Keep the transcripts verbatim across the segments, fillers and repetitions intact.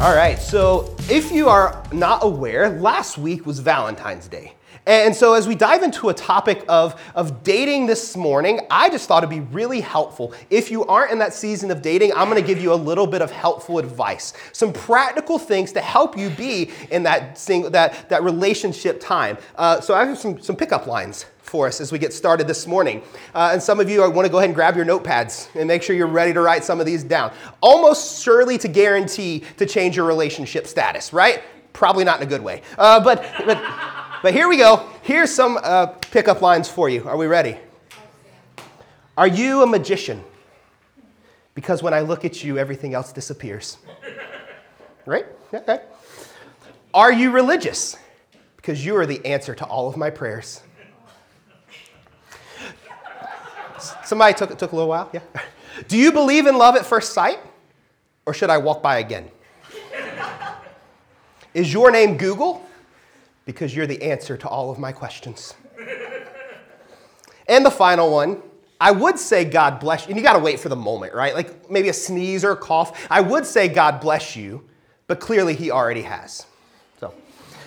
All right, so if you are not aware, last week was Valentine's Day. And so as we dive into a topic of, of dating this morning, I just thought it'd be really helpful. If you aren't in that season of dating, I'm gonna give you a little bit of helpful advice. Some practical things to help you be in that sing, that, that relationship time. Uh, so I have some, some pickup lines for us as we get started this morning. Uh, and some of you wanna go ahead and grab your notepads and make sure you're ready to write some of these down. Almost surely to guarantee to change your relationship status, right? Probably not in a good way, uh, but... but But here we go. Here's some uh, pickup lines for you. Are we ready? Are you a magician? Because when I look at you, everything else disappears. Right? Okay. Are you religious? Because you are the answer to all of my prayers. Somebody took took a little while. Yeah. Do you believe in love at first sight? Or should I walk by again? Is your name Google? Because you're the answer to all of my questions. And the final one, I would say God bless you, and you gotta wait for the moment, right? Like maybe a sneeze or a cough. I would say God bless you, but clearly he already has. So,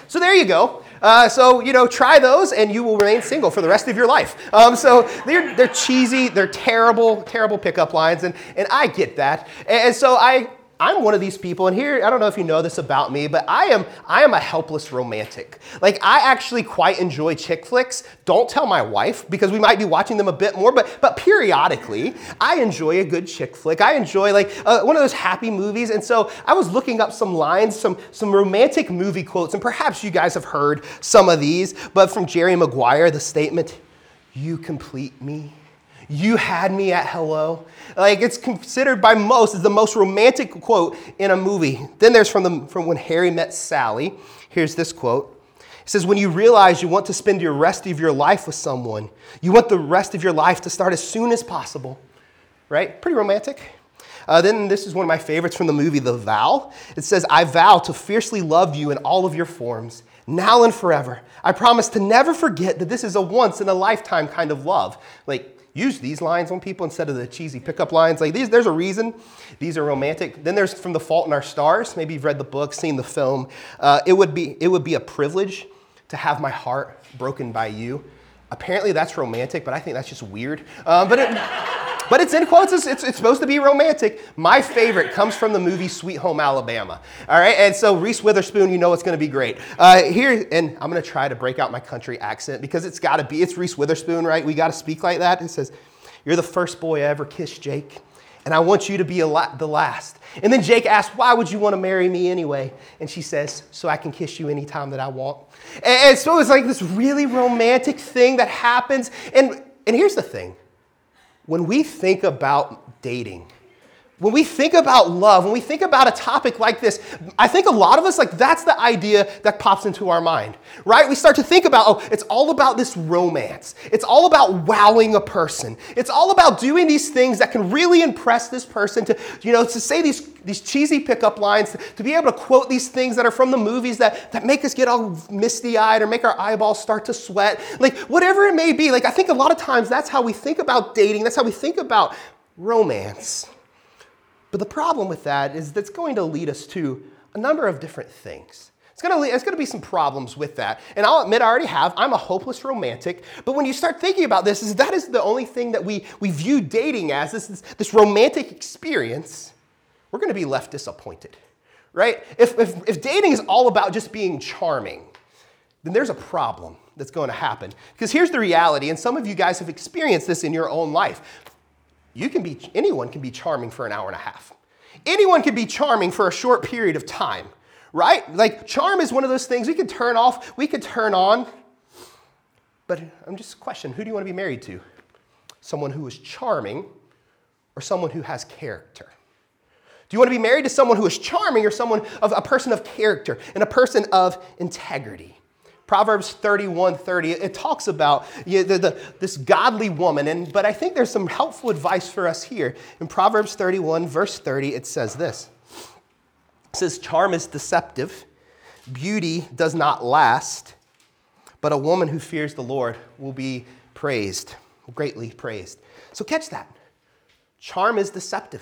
so there you go. Uh, so, you know, try those and you will remain single for the rest of your life. Um, so they're they're cheesy, they're terrible, terrible pickup lines, and, and I get that. And, and so I... I'm one of these people, and here, I don't know if you know this about me, but I am I am a helpless romantic. Like, I actually quite enjoy chick flicks. Don't tell my wife, because we might be watching them a bit more, but but periodically, I enjoy a good chick flick. I enjoy, like, uh, one of those happy movies, and so I was looking up some lines, some, some romantic movie quotes, and perhaps you guys have heard some of these, but from Jerry Maguire, the statement, "You complete me. You had me at hello." Like, it's considered by most as the most romantic quote in a movie. Then there's from the from When Harry Met Sally. Here's this quote. It says, "When you realize you want to spend the rest of your life with someone, you want the rest of your life to start as soon as possible." Right? Pretty romantic. Uh, then this is one of my favorites from the movie The Vow. It says, "I vow to fiercely love you in all of your forms, now and forever. I promise to never forget that this is a once-in-a-lifetime kind of love." Like, use these lines on people instead of the cheesy pickup lines. Like these, there's a reason these are romantic. Then there's from The Fault in Our Stars. Maybe you've read the book, seen the film. Uh, it would be it would be a privilege to have my heart broken by you. Apparently that's romantic, but I think that's just weird. Um, but it, but it's in quotes. It's, it's it's supposed to be romantic. My favorite comes from the movie Sweet Home Alabama. All right, and so Reese Witherspoon, you know it's going to be great. Uh, here, and I'm going to try to break out my country accent because it's got to be. It's Reese Witherspoon, right? We got to speak like that. It says, "You're the first boy I ever kissed, Jake, and I want you to be a la- the last." And then Jake asks, "Why would you want to marry me anyway?" And she says, "So I can kiss you anytime that I want." And, and so it's like this really romantic thing that happens. And and here's the thing. When we think about dating, when we think about love, when we think about a topic like this, I think a lot of us, like, that's the idea that pops into our mind, right? We start to think about, oh, it's all about this romance. It's all about wowing a person. It's all about doing these things that can really impress this person to, you know, to say these, these cheesy pickup lines, to, to be able to quote these things that are from the movies that, that make us get all misty-eyed or make our eyeballs start to sweat. Like, whatever it may be, like, I think a lot of times that's how we think about dating. That's how we think about romance. But the problem with that is that's going to lead us to a number of different things. It's going to lead, it's going to be some problems with that. And I'll admit I already have. I'm a hopeless romantic. But when you start thinking about this, is that is the only thing that we, we view dating as, this, this, this romantic experience, we're going to be left disappointed, right? If, if, if dating is all about just being charming, then there's a problem that's going to happen. Because here's the reality, and some of you guys have experienced this in your own life. You can be, anyone can be charming for an hour and a half. Anyone can be charming for a short period of time, right? Like, charm is one of those things we can turn off, we can turn on. But I'm just questioning, who do you want to be married to? Someone who is charming or someone who has character? Do you want to be married to someone who is charming or someone of a person of character and a person of integrity? Proverbs thirty-one thirty, it talks about you know, the, the, this godly woman, and but I think there's some helpful advice for us here. In Proverbs thirty-one, verse thirty, it says this. It says, "Charm is deceptive, beauty does not last, but a woman who fears the Lord will be praised, greatly praised." So catch that. Charm is deceptive.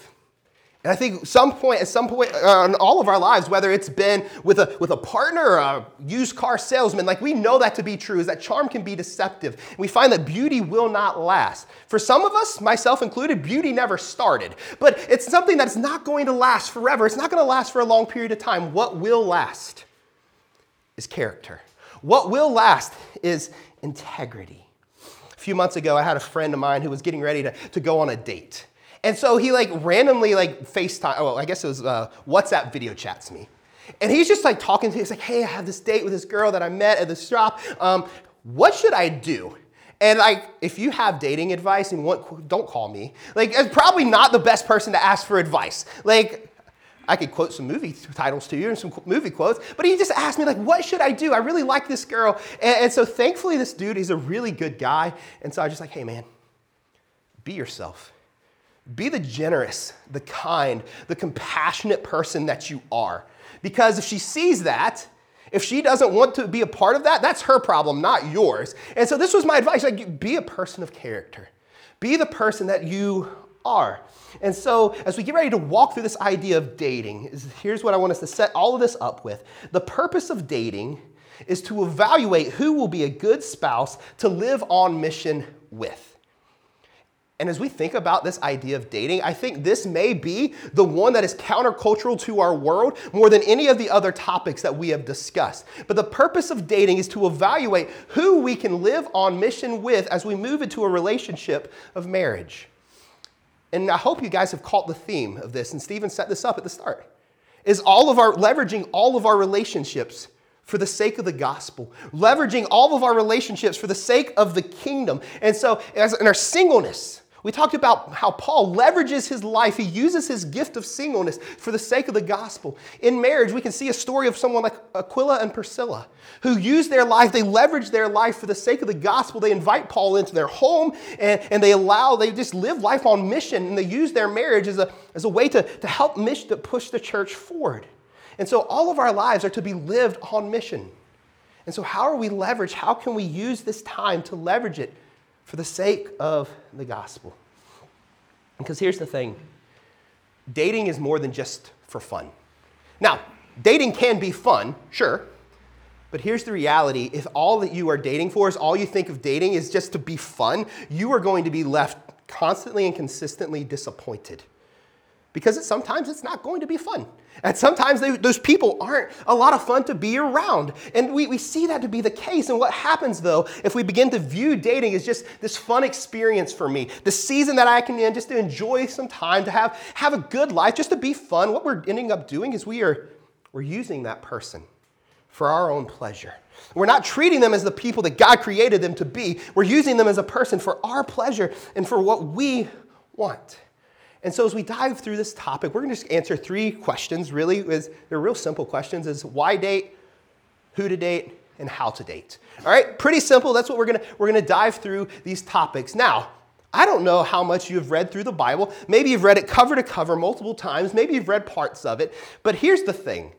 And I think some point, at some point uh, in all of our lives, whether it's been with a with a partner or a used car salesman, like we know that to be true, is that charm can be deceptive. We find that beauty will not last. For some of us, myself included, beauty never started. But it's something that's not going to last forever. It's not going to last for a long period of time. What will last is character. What will last is integrity. A few months ago, I had a friend of mine who was getting ready to, to go on a date. And so he like randomly like FaceTime, oh, well, I guess it was uh, WhatsApp video chats me. And he's just like talking to me. He's like, hey, I have this date with this girl that I met at this shop. Um, what should I do? And like, if you have dating advice and want, don't call me. Like, I'm probably not the best person to ask for advice. Like, I could quote some movie titles to you and some movie quotes, but he just asked me, like, what should I do? I really like this girl. And, and so thankfully this dude is a really good guy. And so I was just like, hey man, be yourself. Be the generous, the kind, the compassionate person that you are. Because if she sees that, if she doesn't want to be a part of that, that's her problem, not yours. And so this was my advice, like, be a person of character. Be the person that you are. And so as we get ready to walk through this idea of dating, here's what I want us to set all of this up with. The purpose of dating is to evaluate who will be a good spouse to live on mission with. And as we think about this idea of dating, I think this may be the one that is countercultural to our world more than any of the other topics that we have discussed. But the purpose of dating is to evaluate who we can live on mission with as we move into a relationship of marriage. And I hope you guys have caught the theme of this, and Stephen set this up at the start, is all of our leveraging all of our relationships for the sake of the gospel, leveraging all of our relationships for the sake of the kingdom. And so as in our singleness, we talked about how Paul leverages his life. He uses his gift of singleness for the sake of the gospel. In marriage, we can see a story of someone like Aquila and Priscilla who use their life. They leverage their life for the sake of the gospel. They invite Paul into their home and, and they allow, they just live life on mission, and they use their marriage as a, as a way to, to help mission, to push the church forward. And so all of our lives are to be lived on mission. And so how are we leveraged? How can we use this time to leverage it for the sake of the gospel? Because here's the thing, dating is more than just for fun. Now, dating can be fun, sure, but here's the reality. If all that you are dating for is all you think of dating is just to be fun, you are going to be left constantly and consistently disappointed. Because it, sometimes it's not going to be fun. And sometimes they, those people aren't a lot of fun to be around. And we, we see that to be the case. And what happens, though, if we begin to view dating as just this fun experience for me, the season that I can in just to enjoy some time, to have, have a good life, just to be fun, what we're ending up doing is we are, we're using that person for our own pleasure. We're not treating them as the people that God created them to be. We're using them as a person for our pleasure and for what we want. And so as we dive through this topic, we're going to just answer three questions, really. Is, they're real simple questions. Is why date, who to date, and how to date. All right, pretty simple. That's what we're going to, we're going to dive through these topics. Now, I don't know how much you've read through the Bible. Maybe you've read it cover to cover multiple times. Maybe you've read parts of it. But here's the thing,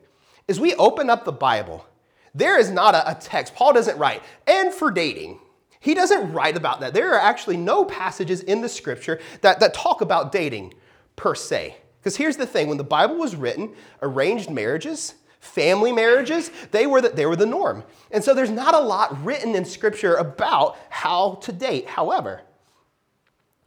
is we open up the Bible. There is not a, a text. Paul doesn't write, and for dating. He doesn't write about that. There are actually no passages in the scripture that, that talk about dating per se. Because here's the thing, when the Bible was written, arranged marriages, family marriages, they were, the, they were the norm. And so there's not a lot written in scripture about how to date. However,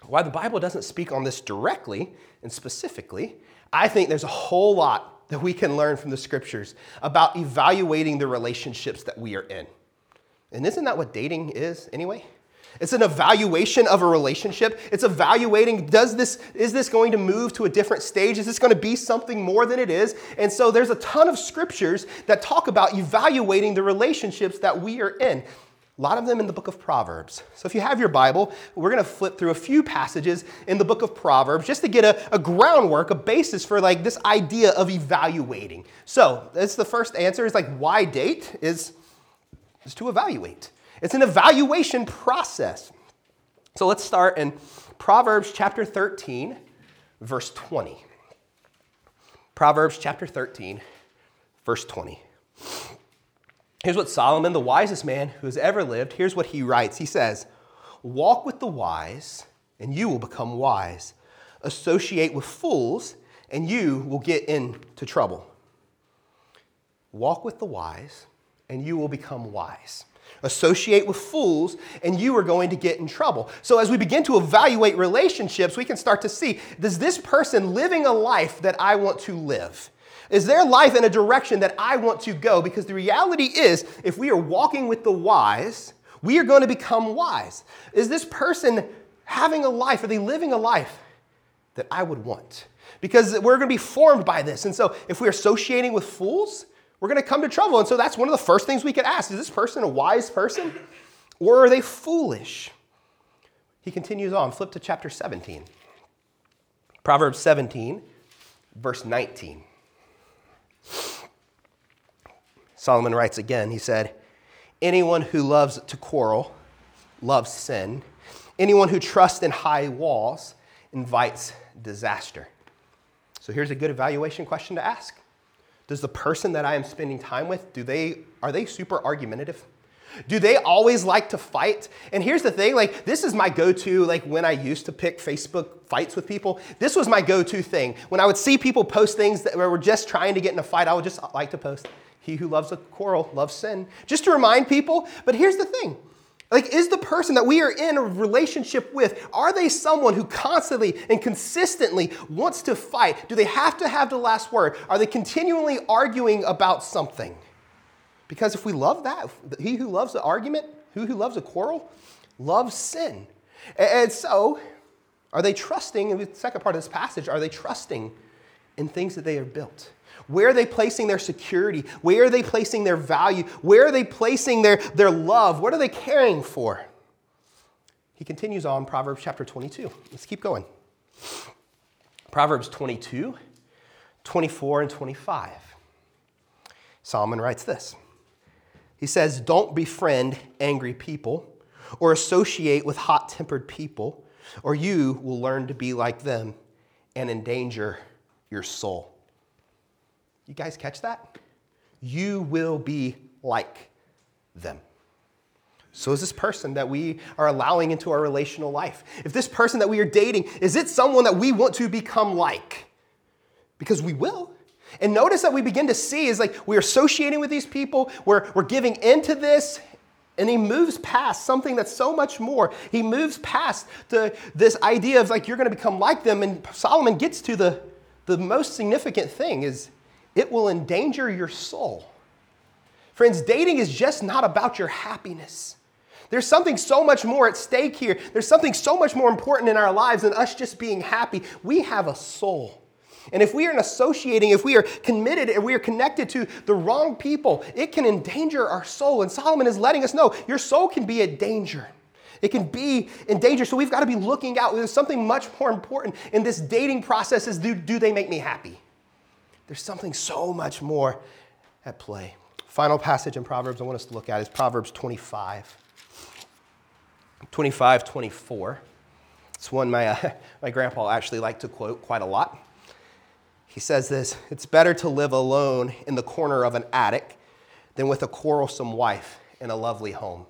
while the Bible doesn't speak on this directly and specifically, I think there's a whole lot that we can learn from the scriptures about evaluating the relationships that we are in. And isn't that what dating is anyway? It's an evaluation of a relationship. It's evaluating, does this, is this going to move to a different stage? Is this going to be something more than it is? And so there's a ton of scriptures that talk about evaluating the relationships that we are in. A lot of them in the book of Proverbs. So if you have your Bible, we're going to flip through a few passages in the book of Proverbs just to get a, a groundwork, a basis for like this idea of evaluating. So that's the first answer, is like why date is... is to evaluate. It's an evaluation process. So let's start in Proverbs chapter thirteen, verse twenty. Proverbs chapter thirteen, verse twenty. Here's what Solomon, the wisest man who has ever lived, here's what he writes. He says, "Walk with the wise, and you will become wise. Associate with fools, and you will get into trouble. Walk with the wise, and you will become wise. Associate with fools, and you are going to get in trouble. So as we begin to evaluate relationships, we can start to see, does this person living a life that I want to live? Is their life in a direction that I want to go? Because the reality is, if we are walking with the wise, we are going to become wise. Is this person having a life? Are they living a life that I would want? Because we're going to be formed by this. And so if we're associating with fools, we're going to come to trouble. And so that's one of the first things we could ask. Is this person a wise person, or are they foolish? He continues on. Flip to chapter seventeen. Proverbs seventeen, verse nineteen. Solomon writes again. He said, anyone who loves to quarrel loves sin. Anyone who trusts in high walls invites disaster. So here's a good evaluation question to ask. Does the person that I am spending time with, do they, are they super argumentative? Do they always like to fight? And here's the thing, like this is my go-to, like when I used to pick Facebook fights with people, this was my go-to thing. When I would see people post things that were just trying to get in a fight, I would just like to post, he who loves a quarrel loves sin, just to remind people. But here's the thing, like is the person that we are in a relationship with, are they someone who constantly and consistently wants to fight? Do they have to have the last word? Are they continually arguing about something? Because if we love that, he who loves the argument, who who loves a quarrel, loves sin. And so, are they trusting, in the second part of this passage, are they trusting in things that they have built? Where are they placing their security? Where are they placing their value? Where are they placing their, their love? What are they caring for? He continues on Proverbs chapter twenty-two. Let's keep going. Proverbs twenty-two, twenty-four, and twenty-five. Solomon writes this. He says, don't befriend angry people or associate with hot-tempered people, or you will learn to be like them and endanger your soul. You guys catch that? You will be like them. So is this person that we are allowing into our relational life? If this person that we are dating, is it someone that we want to become like? Because we will. And notice that we begin to see is like we're associating with these people, we're, we're giving into this, and he moves past something that's so much more. He moves past the, this idea of like you're going to become like them, and Solomon gets to the, the most significant thing is it will endanger your soul. Friends, dating is just not about your happiness. There's something so much more at stake here. There's something so much more important in our lives than us just being happy. We have a soul. And if we are associating, if we are committed and we are connected to the wrong people, it can endanger our soul. And Solomon is letting us know your soul can be in danger. It can be in danger. So we've got to be looking out. There's something much more important in this dating process is do, do they make me happy? There's something so much more at play. Final passage in Proverbs I want us to look at is Proverbs twenty-five. twenty-five, twenty-four. It's one my, uh, my grandpa actually liked to quote quite a lot. He says this, it's better to live alone in the corner of an attic than with a quarrelsome wife in a lovely home.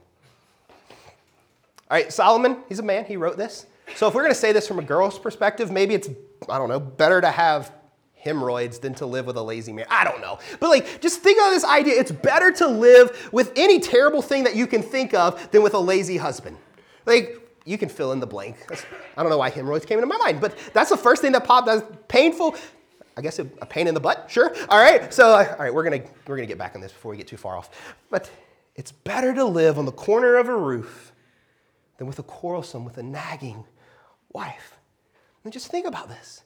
All right, Solomon, he's a man, he wrote this. So if we're going to say this from a girl's perspective, maybe it's, I don't know, better to have hemorrhoids than to live with a lazy man. I don't know. But like, just think of this idea. It's better to live with any terrible thing that you can think of than with a lazy husband. Like, you can fill in the blank. That's, I don't know why hemorrhoids came into my mind, but that's the first thing that popped. That's painful. I guess a pain in the butt, sure. All right, so all right, we're gonna we're gonna get back on this before we get too far off. But it's better to live on the corner of a roof than with a quarrelsome, with a nagging wife. And just think about this.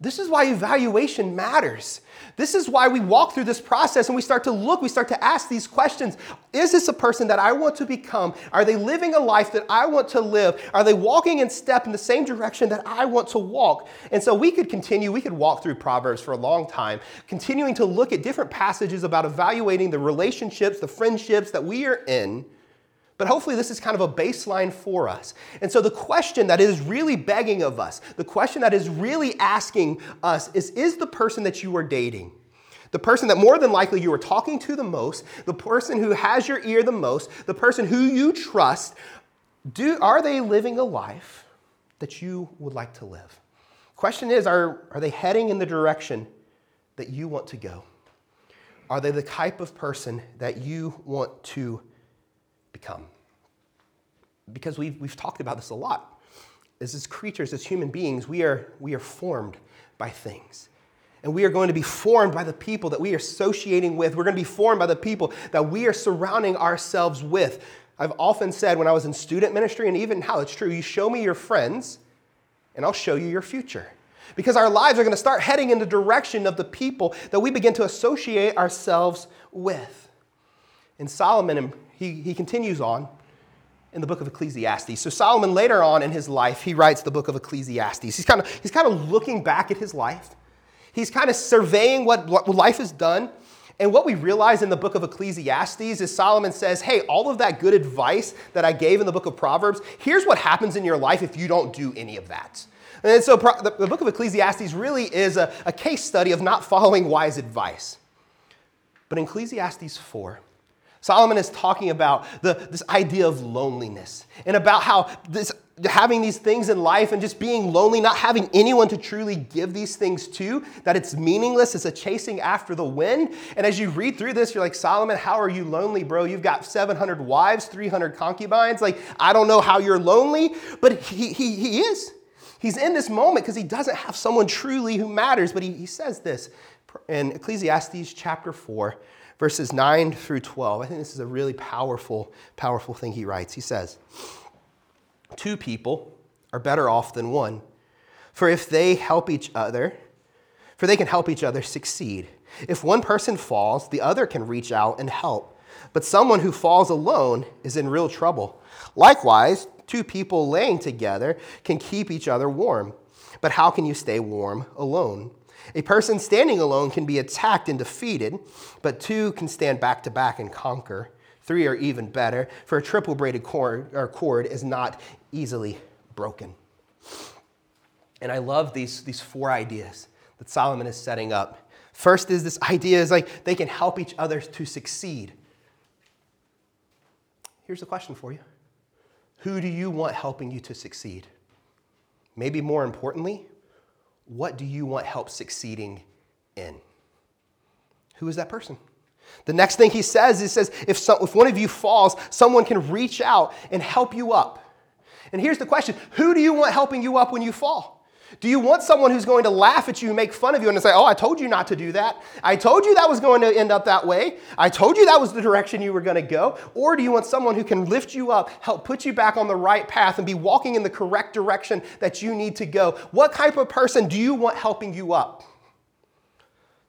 This is why evaluation matters. This is why we walk through this process and we start to look, we start to ask these questions. Is this a person that I want to become? Are they living a life that I want to live? Are they walking in step in the same direction that I want to walk? And so we could continue, we could walk through Proverbs for a long time, continuing to look at different passages about evaluating the relationships, the friendships that we are in. But hopefully this is kind of a baseline for us. And so the question that is really begging of us, the question that is really asking us is, is the person that you are dating, the person that more than likely you are talking to the most, the person who has your ear the most, the person who you trust, do, are they living a life that you would like to live? Question is, are, are they heading in the direction that you want to go? Are they the type of person that you want to become? Because we've, we've talked about this a lot. As, as creatures, as human beings, we are, we are formed by things. And we are going to be formed by the people that we are associating with. We're going to be formed by the people that we are surrounding ourselves with. I've often said when I was in student ministry, and even now it's true, you show me your friends, and I'll show you your future. Because our lives are going to start heading in the direction of the people that we begin to associate ourselves with. And Solomon, he, he continues on in the book of Ecclesiastes. So Solomon, later on in his life, he writes the book of Ecclesiastes. He's kind of, he's kind of looking back at his life. He's kind of surveying what, what life has done. And what we realize in the book of Ecclesiastes is Solomon says, hey, all of that good advice that I gave in the book of Proverbs, here's what happens in your life if you don't do any of that. And so the book of Ecclesiastes really is a, a case study of not following wise advice. But in Ecclesiastes four, Solomon is talking about the, this idea of loneliness and about how this, having these things in life and just being lonely, not having anyone to truly give these things to, that it's meaningless, it's a chasing after the wind. And as you read through this, you're like, Solomon, how are you lonely, bro? You've got seven hundred wives, three hundred concubines. Like, I don't know how you're lonely, but he he, he is. He's in this moment because he doesn't have someone truly who matters. But he, he says this in Ecclesiastes chapter four, verses nine through twelve. I think this is a really powerful, powerful thing he writes. He says, two people are better off than one, for if they help each other, for they can help each other succeed. If one person falls, the other can reach out and help. But someone who falls alone is in real trouble. Likewise, two people laying together can keep each other warm. But how can you stay warm alone? A person standing alone can be attacked and defeated, but two can stand back to back and conquer. Three are even better, for a triple braided cord, or cord is not easily broken. And I love these, these four ideas that Solomon is setting up. First is this idea is like they can help each other to succeed. Here's the question for you. Who do you want helping you to succeed? Maybe more importantly, what do you want help succeeding in? Who is that person? The next thing he says, he says, if, some, if one of you falls, someone can reach out and help you up. And here's the question. Who do you want helping you up when you fall? Do you want someone who's going to laugh at you, make fun of you, and say, oh, I told you not to do that. I told you that was going to end up that way. I told you that was the direction you were going to go. Or do you want someone who can lift you up, help put you back on the right path, and be walking in the correct direction that you need to go? What type of person do you want helping you up?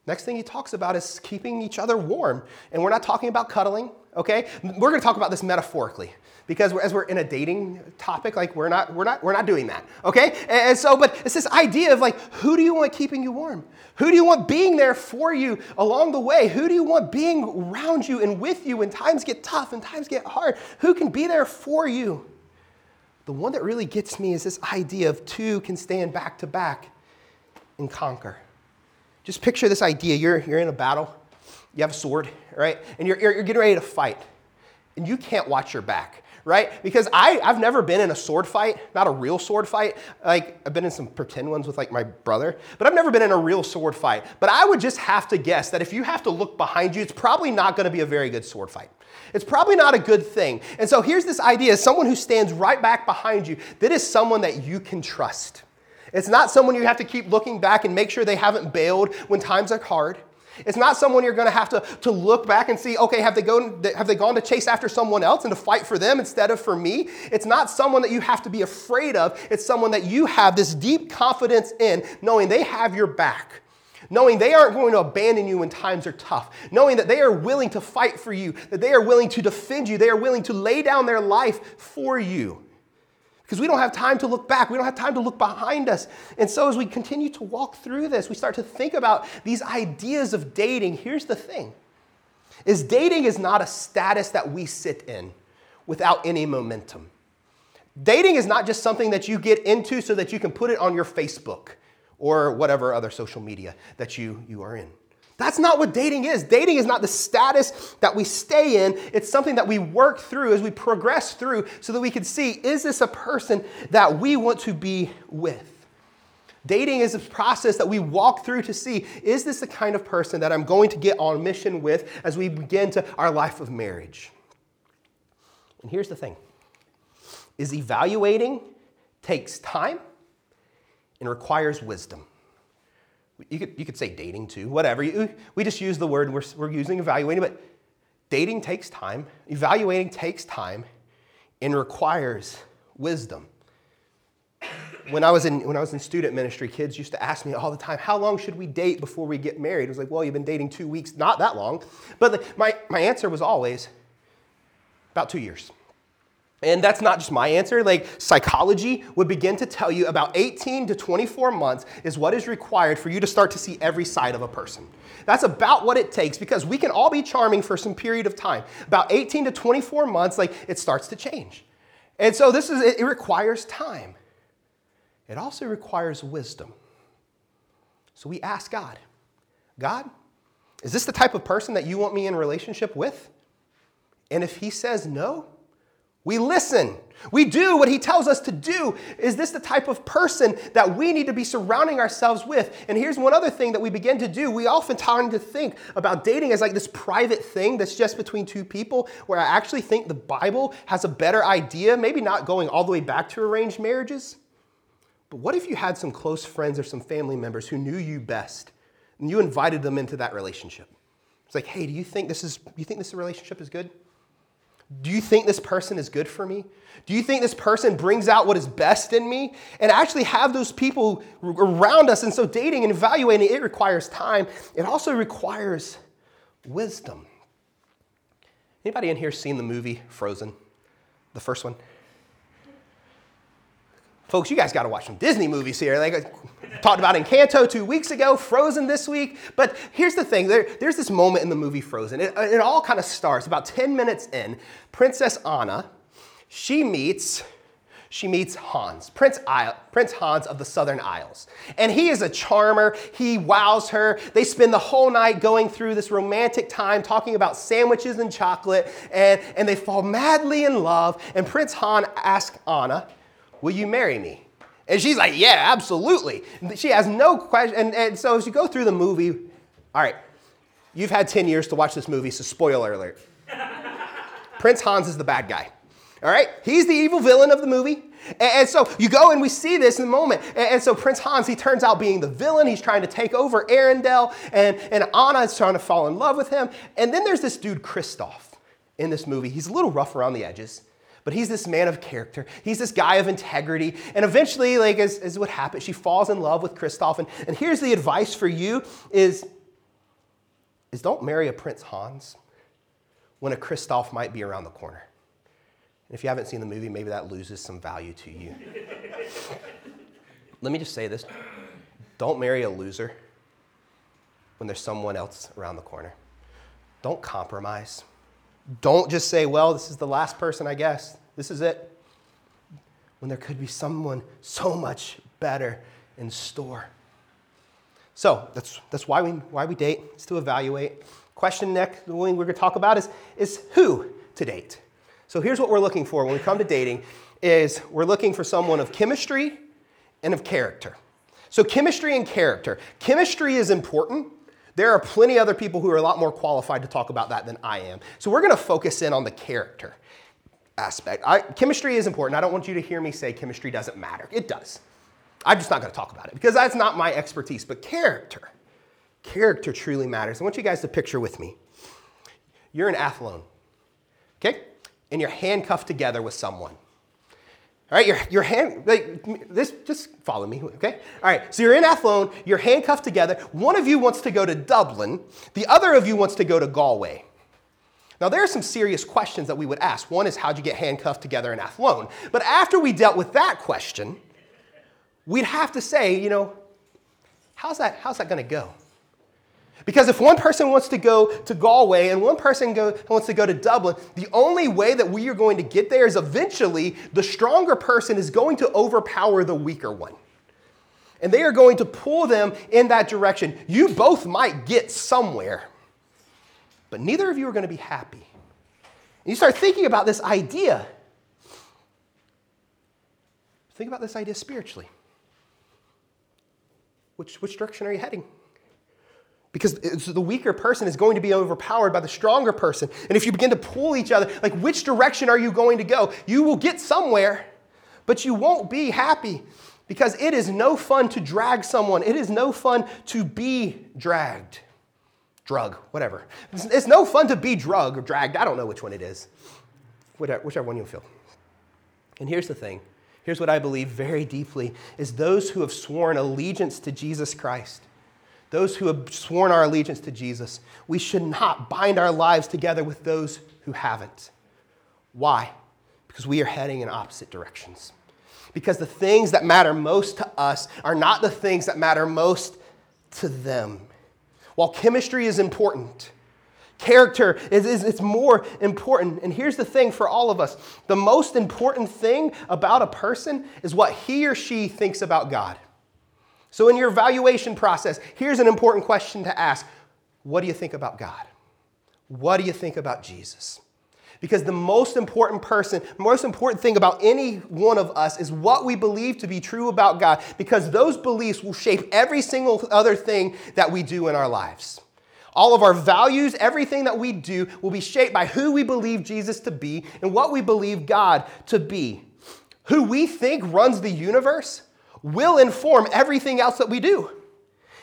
Next thing he talks about is keeping each other warm. And we're not talking about cuddling, okay? We're going to talk about this metaphorically because we're, as we're in a dating topic, like we're not, we're not, we're not doing that, okay? And, and so, but it's this idea of like, who do you want keeping you warm? Who do you want being there for you along the way? Who do you want being around you and with you when times get tough and times get hard? Who can be there for you? The one that really gets me is this idea of two can stand back to back and conquer. Just picture this idea. You're, you're in a battle. You have a sword, right? And you're, you're getting ready to fight. And you can't watch your back, right? Because I, I've never been in a sword fight, not a real sword fight. Like, I've been in some pretend ones with, like, my brother. But I've never been in a real sword fight. But I would just have to guess that if you have to look behind you, it's probably not going to be a very good sword fight. It's probably not a good thing. And so here's this idea. Someone who stands right back behind you, that is someone that you can trust. It's not someone you have to keep looking back and make sure they haven't bailed when times are hard. It's not someone you're going to have to, to look back and see, okay, have they, go, have they gone to chase after someone else and to fight for them instead of for me? It's not someone that you have to be afraid of. It's someone that you have this deep confidence in, knowing they have your back, knowing they aren't going to abandon you when times are tough, knowing that they are willing to fight for you, that they are willing to defend you, they are willing to lay down their life for you. Because we don't have time to look back. We don't have time to look behind us. And so as we continue to walk through this, we start to think about these ideas of dating. Here's the thing, is dating is not a status that we sit in without any momentum. Dating is not just something that you get into so that you can put it on your Facebook or whatever other social media that you, you are in. That's not what dating is. Dating is not the status that we stay in. It's something that we work through as we progress through so that we can see, is this a person that we want to be with? Dating is a process that we walk through to see, is this the kind of person that I'm going to get on mission with as we begin to our life of marriage? And here's the thing, is evaluating takes time and requires wisdom. You could, you could say dating too, whatever. You, we just use the word we're, we're using, evaluating, but dating takes time, evaluating takes time, and requires wisdom. When I was in when I was in student ministry, kids used to ask me all the time, how long should we date before we get married? It was like, well, you've been dating two weeks, not that long. But the, my, my answer was always about two years. And that's not just my answer. Like, psychology would begin to tell you about eighteen to twenty-four months is what is required for you to start to see every side of a person. That's about what it takes, because we can all be charming for some period of time. About eighteen to twenty-four months, like, it starts to change. And so this is, it, it requires time. It also requires wisdom. So we ask God, God, is this the type of person that you want me in relationship with? And if he says no, we listen. We do what he tells us to do. Is this the type of person that we need to be surrounding ourselves with? And here's one other thing that we begin to do. We often tend to think about dating as like this private thing that's just between two people, where I actually think the Bible has a better idea, maybe not going all the way back to arranged marriages. But what if you had some close friends or some family members who knew you best, and you invited them into that relationship? It's like, hey, do you think this is, you think this relationship is good? Do you think this person is good for me? Do you think this person brings out what is best in me? And actually have those people around us. And so dating and evaluating, it requires time. It also requires wisdom. Anybody in here seen the movie Frozen? The first one? Folks, you guys got to watch some Disney movies here. Like I talked about Encanto two weeks ago, Frozen this week. But here's the thing. There, there's this moment in the movie Frozen. It, it all kind of starts about ten minutes in. Princess Anna, she meets... She meets Hans, Prince, Isle, Prince Hans of the Southern Isles. And he is a charmer. He wows her. They spend the whole night going through this romantic time talking about sandwiches and chocolate. And, and they fall madly in love. And Prince Hans asks Anna, will you marry me? And she's like, yeah, absolutely. She has no question. And, and so as you go through the movie, all right, you've had ten years to watch this movie, so spoiler alert. Prince Hans is the bad guy. All right? He's the evil villain of the movie. And, and so you go and we see this in the moment. And, and so Prince Hans, he turns out being the villain. He's trying to take over Arendelle. And, and Anna is trying to fall in love with him. And then there's this dude, Kristoff, in this movie. He's a little rough around the edges. But he's this man of character. He's this guy of integrity. And eventually, like, as, as what happens, she falls in love with Kristoff. And, and here's the advice for you is, is don't marry a Prince Hans when a Kristoff might be around the corner. And if you haven't seen the movie, maybe that loses some value to you. Let me just say this. Don't marry a loser when there's someone else around the corner. Don't compromise. Don't just say, well, this is the last person, I guess. This is it. When there could be someone so much better in store. So that's that's why we why we date, is to evaluate. Question next we're going to talk about is, is who to date. So here's what we're looking for when we come to dating, is we're looking for someone of chemistry and of character. So chemistry and character. Chemistry is important. There are plenty of other people who are a lot more qualified to talk about that than I am. So we're going to focus in on the character aspect. I, chemistry is important. I don't want you to hear me say chemistry doesn't matter. It does. I'm just not going to talk about it because that's not my expertise. But character, character truly matters. I want you guys to picture with me. You're an athlone, okay? And you're handcuffed together with someone. All right, your, your hand, like, this, just follow me, okay? All right, so you're in Athlone, you're handcuffed together. One of you wants to go to Dublin. The other of you wants to go to Galway. Now, there are some serious questions that we would ask. One is, how'd you get handcuffed together in Athlone? But after we dealt with that question, we'd have to say, you know, how's that, how's that going to go? Because if one person wants to go to Galway and one person go, wants to go to Dublin, the only way that we are going to get there is eventually the stronger person is going to overpower the weaker one. And they are going to pull them in that direction. You both might get somewhere, but neither of you are going to be happy. And you start thinking about this idea. Think about this idea spiritually. which, which direction are you heading? Because the weaker person is going to be overpowered by the stronger person. And if you begin to pull each other, like, which direction are you going to go? You will get somewhere, but you won't be happy, because it is no fun to drag someone. It is no fun to be dragged. Drug, whatever. It's, it's no fun to be drugged or dragged. I don't know which one it is. Whatever, whichever one you feel. And here's the thing. Here's what I believe very deeply is those who have sworn allegiance to Jesus Christ, those who have sworn our allegiance to Jesus, we should not bind our lives together with those who haven't. Why? Because we are heading in opposite directions. Because the things that matter most to us are not the things that matter most to them. While chemistry is important, character is, is it's more important. And here's the thing for all of us. The most important thing about a person is what he or she thinks about God. So in your evaluation process, here's an important question to ask. What do you think about God? What do you think about Jesus? Because the most important person, most important thing about any one of us is what we believe to be true about God, because those beliefs will shape every single other thing that we do in our lives. All of our values, everything that we do will be shaped by who we believe Jesus to be and what we believe God to be. Who we think runs the universe will inform everything else that we do.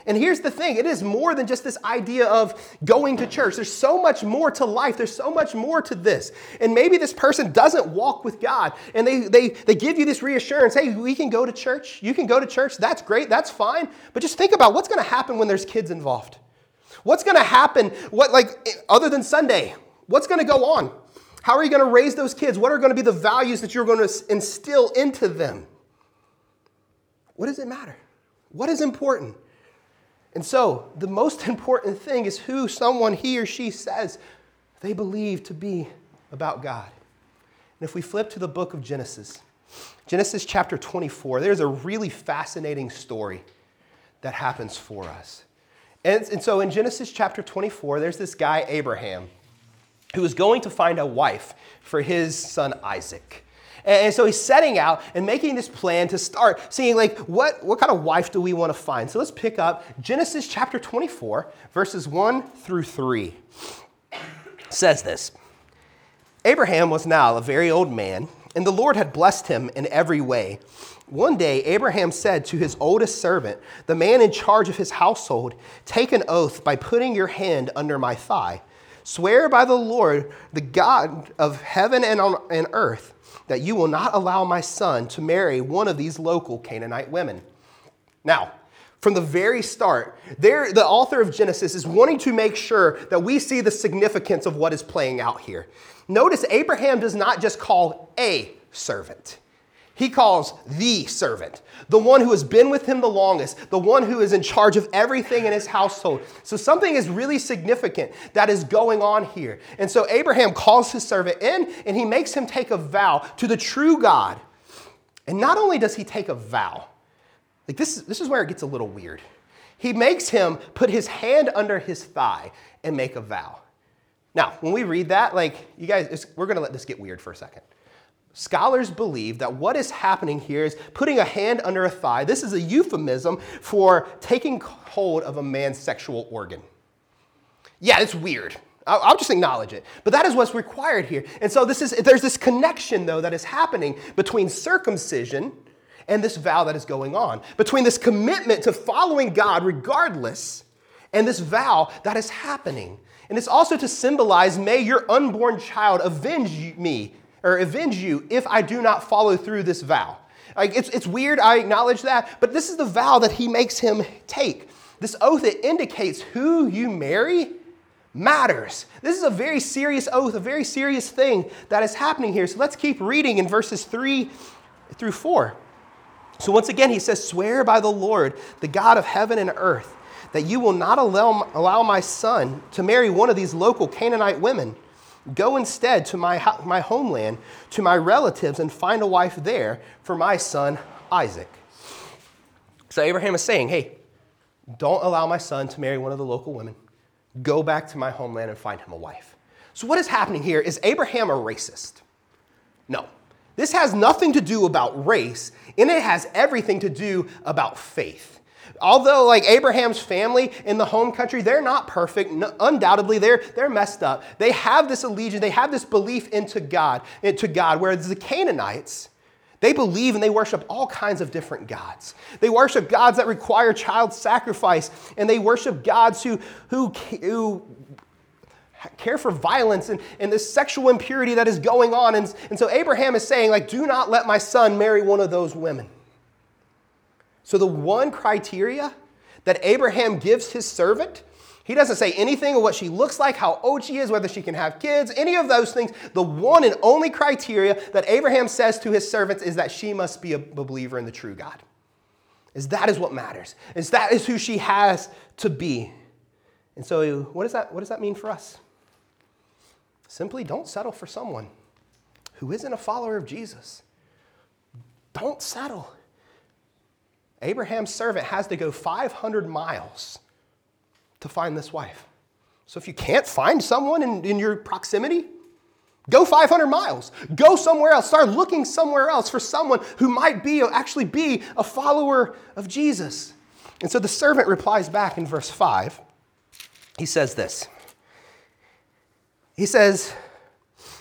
And here's the thing, it is more than just this idea of going to church. There's so much more to life. There's so much more to this. And maybe this person doesn't walk with God, and they they they give you this reassurance, hey, we can go to church. You can go to church. That's great. That's fine. But just think about what's going to happen when there's kids involved. What's going to happen? What, like, other than Sunday? What's going to go on? How are you going to raise those kids? What are going to be the values that you're going to instill into them? What does it matter? What is important? And so the most important thing is who someone, he or she, says they believe to be about God. And if we flip to the book of Genesis, Genesis chapter twenty-four, there's a really fascinating story that happens for us. And, and so in Genesis chapter twenty-four, there's this guy, Abraham, who is going to find a wife for his son, Isaac. And so he's setting out and making this plan to start seeing, like, what, what kind of wife do we want to find? So let's pick up Genesis chapter twenty-four, verses one through three. It says this. Abraham was now a very old man, and the Lord had blessed him in every way. One day, Abraham said to his oldest servant, the man in charge of his household, take an oath by putting your hand under my thigh. Swear by the Lord, the God of heaven and on and earth, that you will not allow my son to marry one of these local Canaanite women. Now, from the very start, there, the author of Genesis is wanting to make sure that we see the significance of what is playing out here. Notice Abraham does not just call a servant. He calls the servant, the one who has been with him the longest, the one who is in charge of everything in his household. So something is really significant that is going on here. And so Abraham calls his servant in, and he makes him take a vow to the true God. And not only does he take a vow, like this, this is where it gets a little weird. He makes him put his hand under his thigh and make a vow. Now, when we read that, like, you guys, it's, we're going to let this get weird for a second. Scholars believe that what is happening here is putting a hand under a thigh. This is a euphemism for taking hold of a man's sexual organ. Yeah, it's weird. I'll just acknowledge it. But that is what's required here. And so this is there's this connection, though, that is happening between circumcision and this vow that is going on, between this commitment to following God regardless and this vow that is happening. And it's also to symbolize, may your unborn child avenge me, or avenge you if I do not follow through this vow. Like, it's, it's weird, I acknowledge that, but this is the vow that he makes him take. This oath, it indicates who you marry matters. This is a very serious oath, a very serious thing that is happening here. So let's keep reading in verses three through four. So once again, he says, swear by the Lord, the God of heaven and earth, that you will not allow, allow my son to marry one of these local Canaanite women. Go instead to my my homeland, to my relatives, and find a wife there for my son Isaac. So Abraham is saying, hey, don't allow my son to marry one of the local women. Go back to my homeland and find him a wife. So what is happening here? Is Abraham a racist? No. This has nothing to do about race, and it has everything to do about faith. Although like Abraham's family in the home country, they're not perfect. No, undoubtedly, they're, they're messed up. They have this allegiance. They have this belief into God, into God, whereas the Canaanites, they believe and they worship all kinds of different gods. They worship gods that require child sacrifice, and they worship gods who, who, who care for violence and, and this sexual impurity that is going on. And, and so Abraham is saying, like, do not let my son marry one of those women. So the one criteria that Abraham gives his servant, he doesn't say anything of what she looks like, how old she is, whether she can have kids, any of those things. The one and only criteria that Abraham says to his servants is that she must be a believer in the true God. Is that is what matters. Is that is who she has to be. And so what does that, what does that mean for us? Simply don't settle for someone who isn't a follower of Jesus. Don't settle. Abraham's servant has to go five hundred miles to find this wife. So if you can't find someone in, in your proximity, go five hundred miles. Go somewhere else. Start looking somewhere else for someone who might be or actually be a follower of Jesus. And so the servant replies back in verse five. He says this. He says,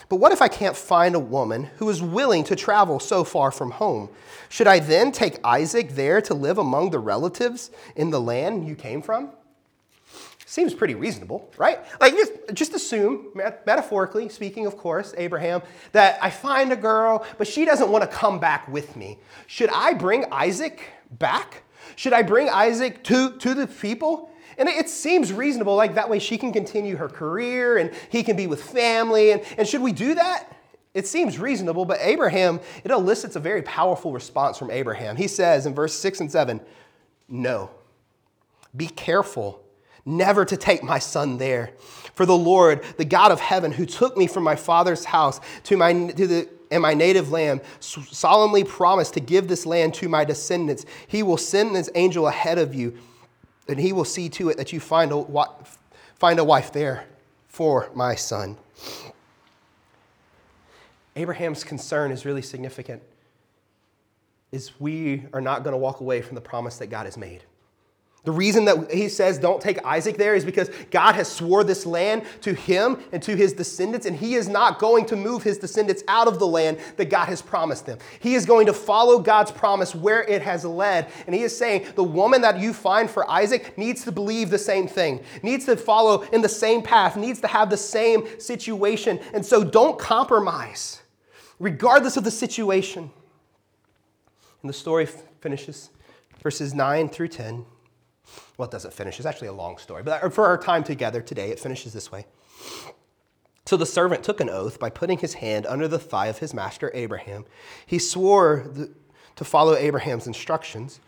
but what if I can't find a woman who is willing to travel so far from home? Should I then take Isaac there to live among the relatives in the land you came from? Seems pretty reasonable, right? Like just, just assume, metaphorically speaking, of course, Abraham, that I find a girl, but she doesn't want to come back with me. Should I bring Isaac back? Should I bring Isaac to, to the people? And it seems reasonable, like that way she can continue her career and he can be with family. And, and should we do that? It seems reasonable, but Abraham, it elicits a very powerful response from Abraham. He says in verse six and seven, no, be careful never to take my son there. For the Lord, the God of heaven, who took me from my father's house to my to the and my native land, solemnly promised to give this land to my descendants. He will send his angel ahead of you, and he will see to it that you find a, find a wife there for my son. Abraham's concern is really significant, is we are not going to walk away from the promise that God has made. The reason that he says don't take Isaac there is because God has swore this land to him and to his descendants, and he is not going to move his descendants out of the land that God has promised them. He is going to follow God's promise where it has led. And he is saying the woman that you find for Isaac needs to believe the same thing, needs to follow in the same path, needs to have the same situation. And so don't compromise regardless of the situation. And the story finishes verses nine through ten. Well, it doesn't finish. It's actually a long story. But for our time together today, it finishes this way. So the servant took an oath by putting his hand under the thigh of his master Abraham. He swore to follow Abraham's instructions.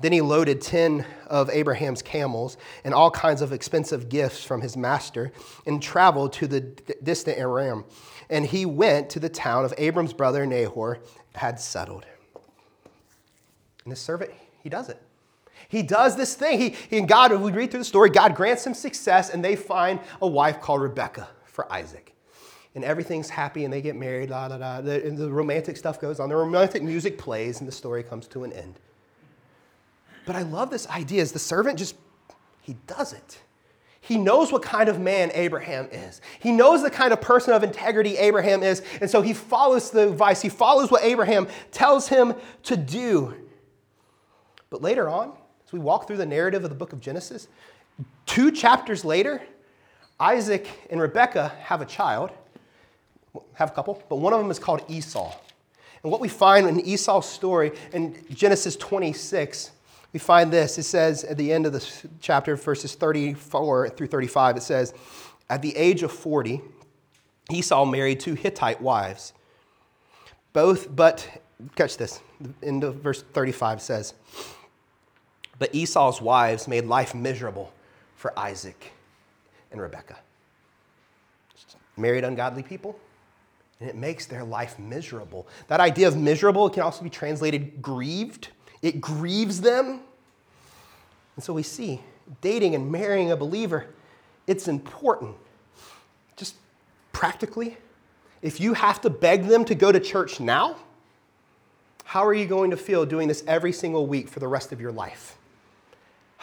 Then he loaded ten of Abraham's camels and all kinds of expensive gifts from his master and traveled to the distant Aram. And he went to the town of Abram's brother Nahor had settled. And the servant, he does it. He does this thing. He, he and God, if we read through the story, God grants him success, and they find a wife called Rebekah for Isaac. And everything's happy, and they get married, la, la, la. The, and the romantic stuff goes on. The romantic music plays, and the story comes to an end. But I love this idea, is the servant just, he does it. He knows what kind of man Abraham is. He knows the kind of person of integrity Abraham is, and so he follows the advice. He follows what Abraham tells him to do. But later on, as we walk through the narrative of the book of Genesis, two chapters later, Isaac and Rebekah have a child, have a couple, but one of them is called Esau. And what we find in Esau's story in Genesis twenty-six, we find this. It says at the end of the chapter, verses thirty-four through thirty-five, it says, at the age of forty, Esau married two Hittite wives. Both, but, catch this, end of verse thirty-five says, but Esau's wives made life miserable for Isaac and Rebekah. Married ungodly people, and it makes their life miserable. That idea of miserable can also be translated grieved. It grieves them. And so we see dating and marrying a believer, it's important. Just practically, if you have to beg them to go to church now, how are you going to feel doing this every single week for the rest of your life?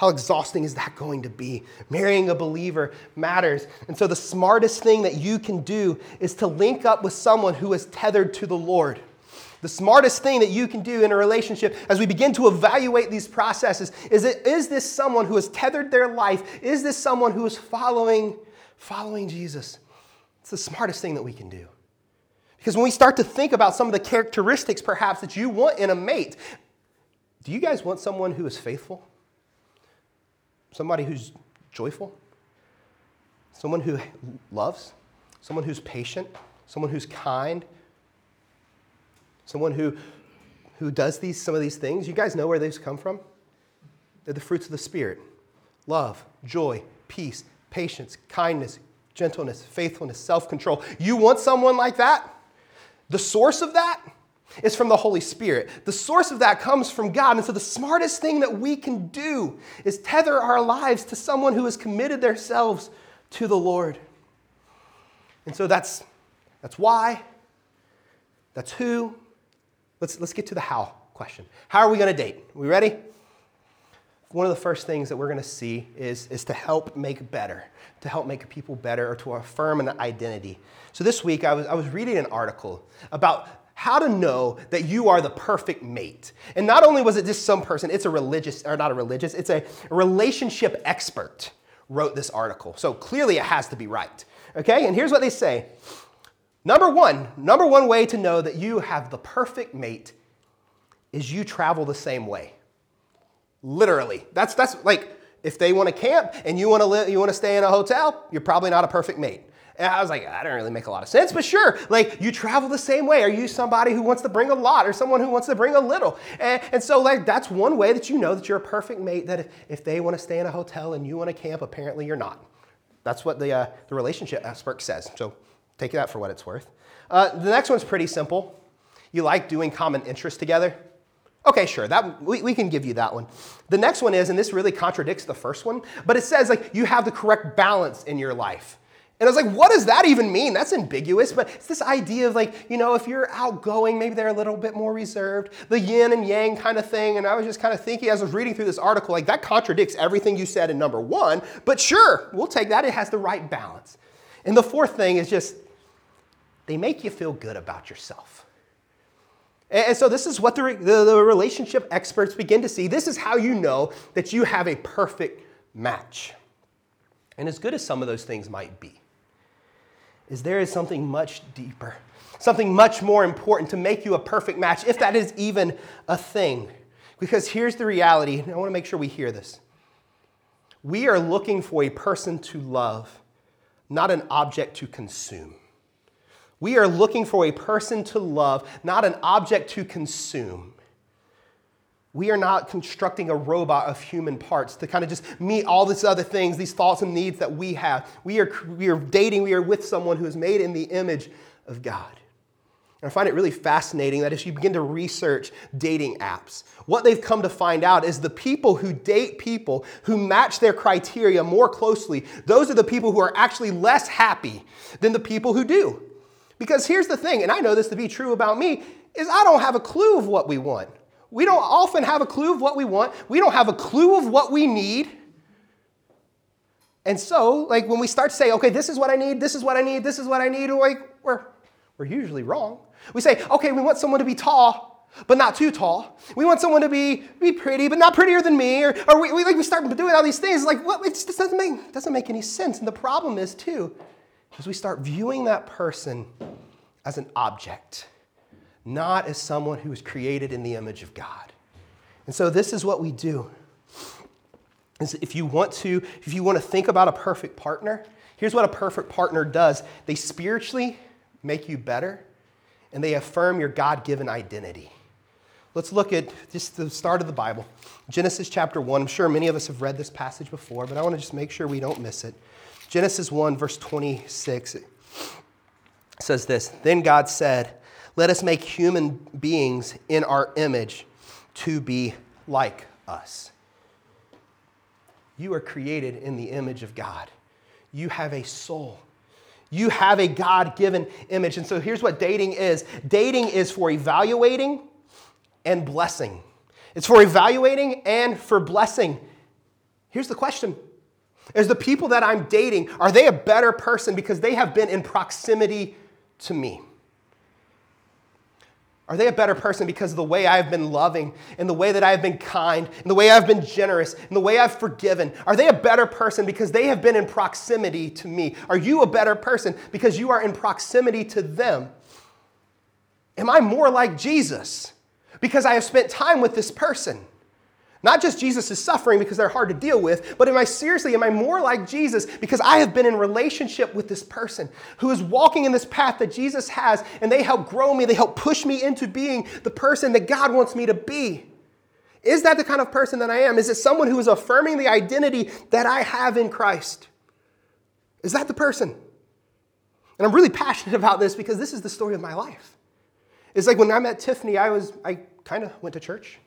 How exhausting is that going to be? Marrying a believer matters. And so the smartest thing that you can do is to link up with someone who is tethered to the Lord. The smartest thing that you can do in a relationship as we begin to evaluate these processes is, it, is this someone who has tethered their life? Is this someone who is following, following Jesus? It's the smartest thing that we can do. Because when we start to think about some of the characteristics perhaps that you want in a mate, do you guys want someone who is faithful? Somebody who's joyful? Someone who loves? Someone who's patient? Someone who's kind? Someone who, who does these some of these things? You guys know where these come from? They're the fruits of the Spirit. Love, joy, peace, patience, kindness, gentleness, faithfulness, self-control. You want someone like that? The source of that is from the Holy Spirit. The source of that comes from God. And so the smartest thing that we can do is tether our lives to someone who has committed themselves to the Lord. And so that's, that's why. That's who. Let's, let's get to the how question. How are we going to date? We ready? One of the first things that we're going to see is, is to help make better, to help make people better or to affirm an identity. So this week I was, I was reading an article about how to know that you are the perfect mate. And not only was it just some person, it's a religious, or not a religious, it's a relationship expert wrote this article. So clearly it has to be right. Okay, and here's what they say. Number one, number one way to know that you have the perfect mate is you travel the same way. Literally. That's that's like if they want to camp and you want to live, you want to stay in a hotel, you're probably not a perfect mate. And I was like, that doesn't really make a lot of sense, but sure. Like you travel the same way. Are you somebody who wants to bring a lot or someone who wants to bring a little? And, and so like that's one way that you know that you're a perfect mate, that if, if they want to stay in a hotel and you want to camp, apparently you're not. That's what the uh, the relationship expert says. So take that for what it's worth. Uh, the next one's pretty simple. You like doing common interests together. Okay, sure, that we, we can give you that one. The next one is, and this really contradicts the first one, but it says like you have the correct balance in your life. And I was like, what does that even mean? That's ambiguous, but it's this idea of like, you know, if you're outgoing, maybe they're a little bit more reserved, the yin and yang kind of thing. And I was just kind of thinking as I was reading through this article, like that contradicts everything you said in number one, but sure, we'll take that. It has the right balance. And the fourth thing is just, they make you feel good about yourself. And so this is what the, the, the relationship experts begin to see. This is how you know that you have a perfect match. And as good as some of those things might be, is there is something much deeper, something much more important to make you a perfect match, if that is even a thing. Because here's the reality, and I want to make sure we hear this. We are looking for a person to love, not an object to consume. We are looking for a person to love, not an object to consume. We are not constructing a robot of human parts to kind of just meet all these other things, these thoughts and needs that we have. We are, we are dating, we are with someone who is made in the image of God. And I find it really fascinating that as you begin to research dating apps, what they've come to find out is the people who date people who match their criteria more closely, those are the people who are actually less happy than the people who do. Because here's the thing, and I know this to be true about me, is I don't have a clue of what we want. We don't often have a clue of what we want. We don't have a clue of what we need. And so, like, when we start to say, okay, this is what I need, this is what I need, this is what I need, like, we're, we're usually wrong. We say, okay, we want someone to be tall, but not too tall. We want someone to be, be pretty, but not prettier than me. Or, or we, we, like, we start doing all these things. Like, what? It just doesn't make, doesn't make any sense. And the problem is, too, because we start viewing that person as an object, not as someone who was created in the image of God. And so this is what we do. Is if you want to, if you want to think about a perfect partner, here's what a perfect partner does. They spiritually make you better, and they affirm your God-given identity. Let's look at just the start of the Bible. Genesis chapter one. I'm sure many of us have read this passage before, but I want to just make sure we don't miss it. Genesis one, verse twenty-six says this, "Then God said, let us make human beings in our image to be like us." You are created in the image of God. You have a soul. You have a God-given image. And so here's what dating is. Dating is for evaluating and blessing. It's for evaluating and for blessing. Here's the question. Is the people that I'm dating, are they a better person because they have been in proximity to me? Are they a better person because of the way I've been loving and the way that I've been kind and the way I've been generous and the way I've forgiven? Are they a better person because they have been in proximity to me? Are you a better person because you are in proximity to them? Am I more like Jesus because I have spent time with this person? Not just Jesus' suffering because they're hard to deal with, but am I seriously, am I more like Jesus because I have been in relationship with this person who is walking in this path that Jesus has, and they help grow me, they help push me into being the person that God wants me to be? Is that the kind of person that I am? Is it someone who is affirming the identity that I have in Christ? Is that the person? And I'm really passionate about this because this is the story of my life. It's like when I met Tiffany, I was, I kind of went to church.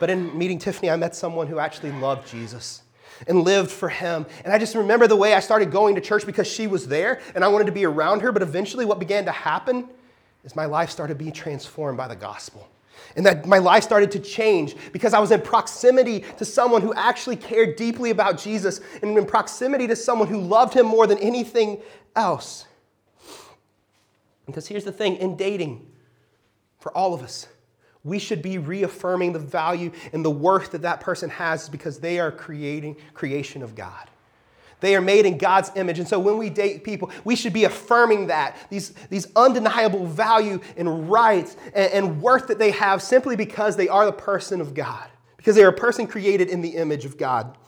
But in meeting Tiffany, I met someone who actually loved Jesus and lived for him. And I just remember the way I started going to church because she was there and I wanted to be around her. But eventually what began to happen is my life started being transformed by the gospel. And that my life started to change because I was in proximity to someone who actually cared deeply about Jesus and in proximity to someone who loved him more than anything else. Because here's the thing, in dating, for all of us, we should be reaffirming the value and the worth that that person has because they are creating creation of God. They are made in God's image. And so when we date people, we should be affirming that, these, these undeniable value and rights and, and worth that they have simply because they are the person of God, because they are a person created in the image of God.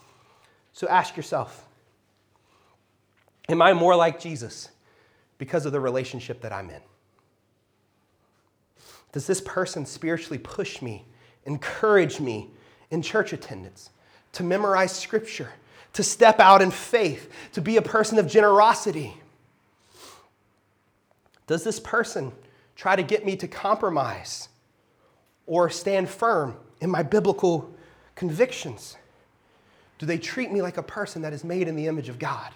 So ask yourself, am I more like Jesus because of the relationship that I'm in? Does this person spiritually push me, encourage me in church attendance, to memorize scripture, to step out in faith, to be a person of generosity? Does this person try to get me to compromise or stand firm in my biblical convictions? Do they treat me like a person that is made in the image of God?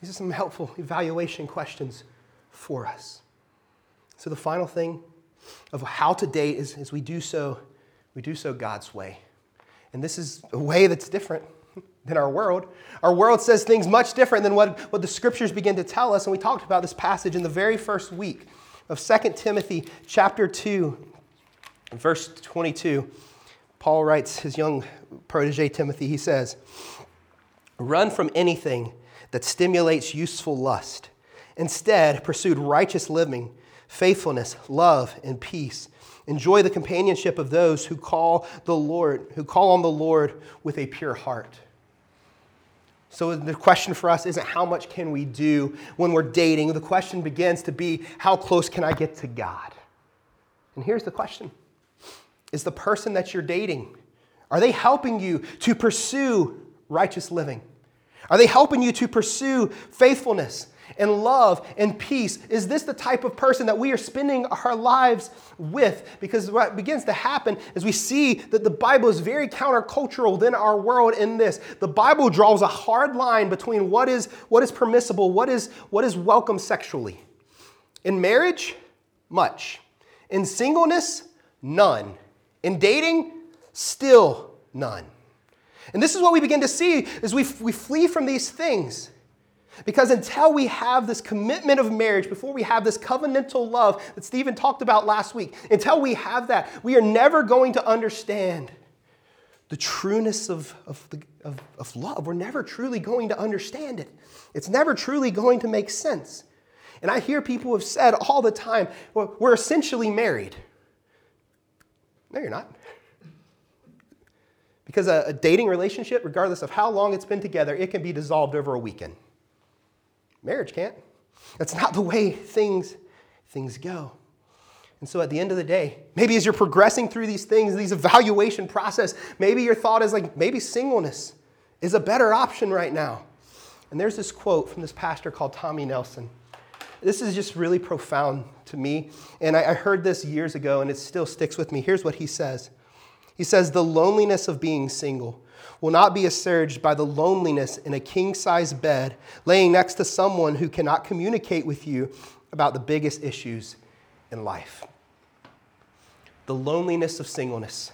These are some helpful evaluation questions for us. So the final thing of how to date is, is we do so, we do so God's way. And this is a way that's different than our world. Our world says things much different than what, what the scriptures begin to tell us. And we talked about this passage in the very first week of Second Timothy chapter two, verse twenty-two. Paul writes his young protege Timothy, he says, "Run from anything that stimulates useful lust. Instead, pursue righteous living, faithfulness, love, and peace. Enjoy the companionship of those who call the Lord, who call on the Lord with a pure heart." So the question for us isn't how much can we do when we're dating. The question begins to be, how close can I get to God? And here's the question. Is the person that you're dating, are they helping you to pursue righteous living? Are they helping you to pursue faithfulness and love and peace? Is this the type of person that we are spending our lives with? Because what begins to happen is we see that the Bible is very countercultural than our world in this. The Bible draws a hard line between what is what is permissible, what is what is welcome sexually. In marriage, much. In singleness, none. In dating, still none. And this is what we begin to see is we, we flee from these things. Because until we have this commitment of marriage, before we have this covenantal love that Stephen talked about last week, until we have that, we are never going to understand the trueness of, of, the, of, of love. We're never truly going to understand it. It's never truly going to make sense. And I hear people have said all the time, well, we're essentially married. No, you're not. Because a, a dating relationship, regardless of how long it's been together, it can be dissolved over a weekend. Marriage can't. That's not the way things, things go. And so at the end of the day, maybe as you're progressing through these things, these evaluation process, maybe your thought is like, maybe singleness is a better option right now. And there's this quote from this pastor called Tommy Nelson. This is just really profound to me. And I, I heard this years ago and it still sticks with me. Here's what he says. He says, "The loneliness of being single will not be assuaged by the loneliness in a king-sized bed laying next to someone who cannot communicate with you about the biggest issues in life." The loneliness of singleness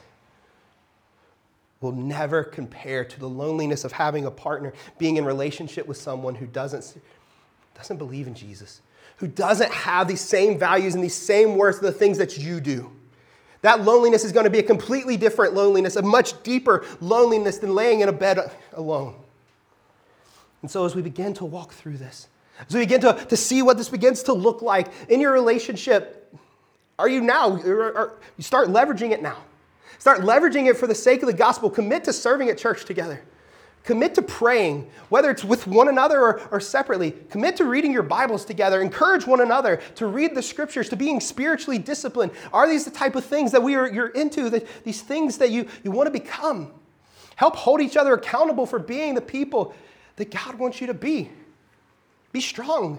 will never compare to the loneliness of having a partner, being in relationship with someone who doesn't, doesn't believe in Jesus, who doesn't have these same values and these same worth of the things that you do. That loneliness is going to be a completely different loneliness, a much deeper loneliness than laying in a bed alone. And so as we begin to walk through this, as we begin to, to see what this begins to look like in your relationship, are you now, or, or, you start leveraging it now. Start leveraging it for the sake of the gospel. Commit to serving at church together. Commit to praying, whether it's with one another or, or separately. Commit to reading your Bibles together. Encourage one another to read the scriptures, to being spiritually disciplined. Are these the type of things that we are, you're into, that, these things that you, you want to become? Help hold each other accountable for being the people that God wants you to be. Be strong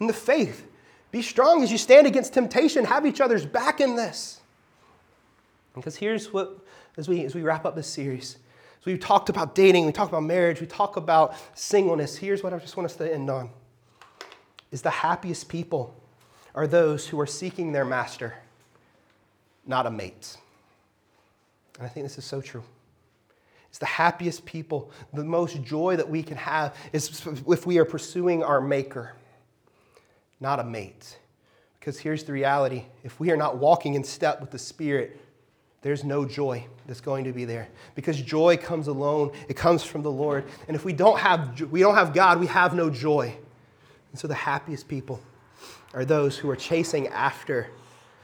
in the faith. Be strong as you stand against temptation. Have each other's back in this. Because here's what, as we as we wrap up this series, as we've talked about dating, we talk about marriage, we talk about singleness, here's what I just want us to end on, is the happiest people are those who are seeking their master, not a mate. And I think this is so true. It's the happiest people, the most joy that we can have is if we are pursuing our maker, not a mate. Because here's the reality. If we are not walking in step with the Spirit, there's no joy that's going to be there. Because joy comes alone. It comes from the Lord. And if we don't have we don't have God, we have no joy. And so the happiest people are those who are chasing after,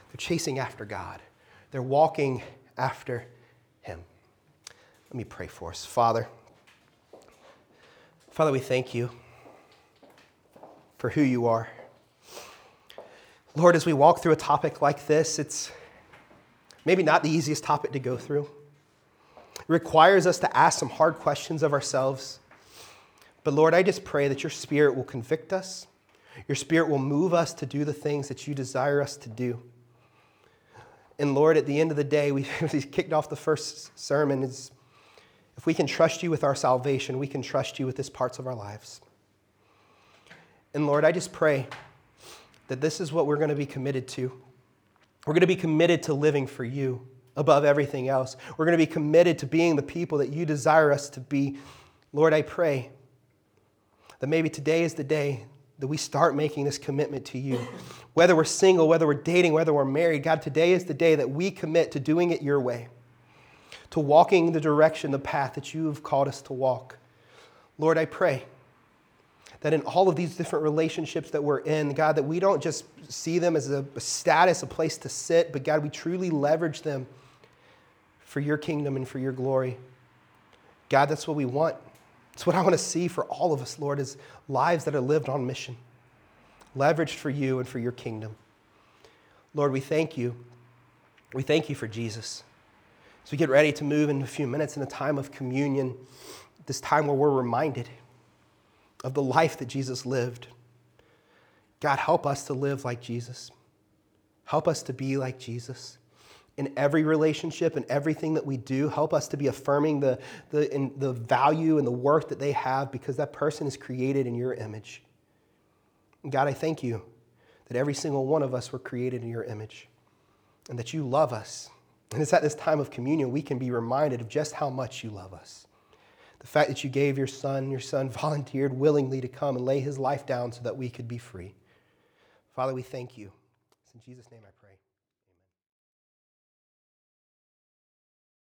they're chasing after God. They're walking after Him. Let me pray for us. Father, Father, we thank you for who you are. Lord, as we walk through a topic like this, it's maybe not the easiest topic to go through. It requires us to ask some hard questions of ourselves. But Lord, I just pray that your Spirit will convict us. Your Spirit will move us to do the things that you desire us to do. And Lord, at the end of the day, we kicked off the first sermon is, if we can trust you with our salvation, we can trust you with these parts of our lives. And Lord, I just pray that this is what we're going to be committed to. We're going to be committed to living for you above everything else. We're going to be committed to being the people that you desire us to be. Lord, I pray that maybe today is the day that we start making this commitment to you. Whether we're single, whether we're dating, whether we're married, God, today is the day that we commit to doing it your way, to walking the direction, the path that you have called us to walk. Lord, I pray that in all of these different relationships that we're in, God, that we don't just see them as a status, a place to sit, but God, we truly leverage them for your kingdom and for your glory. God, that's what we want. It's what I want to see for all of us, Lord, is lives that are lived on mission, leveraged for you and for your kingdom. Lord, we thank you. We thank you for Jesus. As we get ready to move in a few minutes in a time of communion, this time where we're reminded of the life that Jesus lived. God, help us to live like Jesus. Help us to be like Jesus. In every relationship and everything that we do, help us to be affirming the, the, in the value and the worth that they have because that person is created in your image. And God, I thank you that every single one of us were created in your image and that you love us. And it's at this time of communion we can be reminded of just how much you love us. The fact that you gave your son, your son volunteered willingly to come and lay his life down so that we could be free. Father, we thank you. It's in Jesus' name I pray.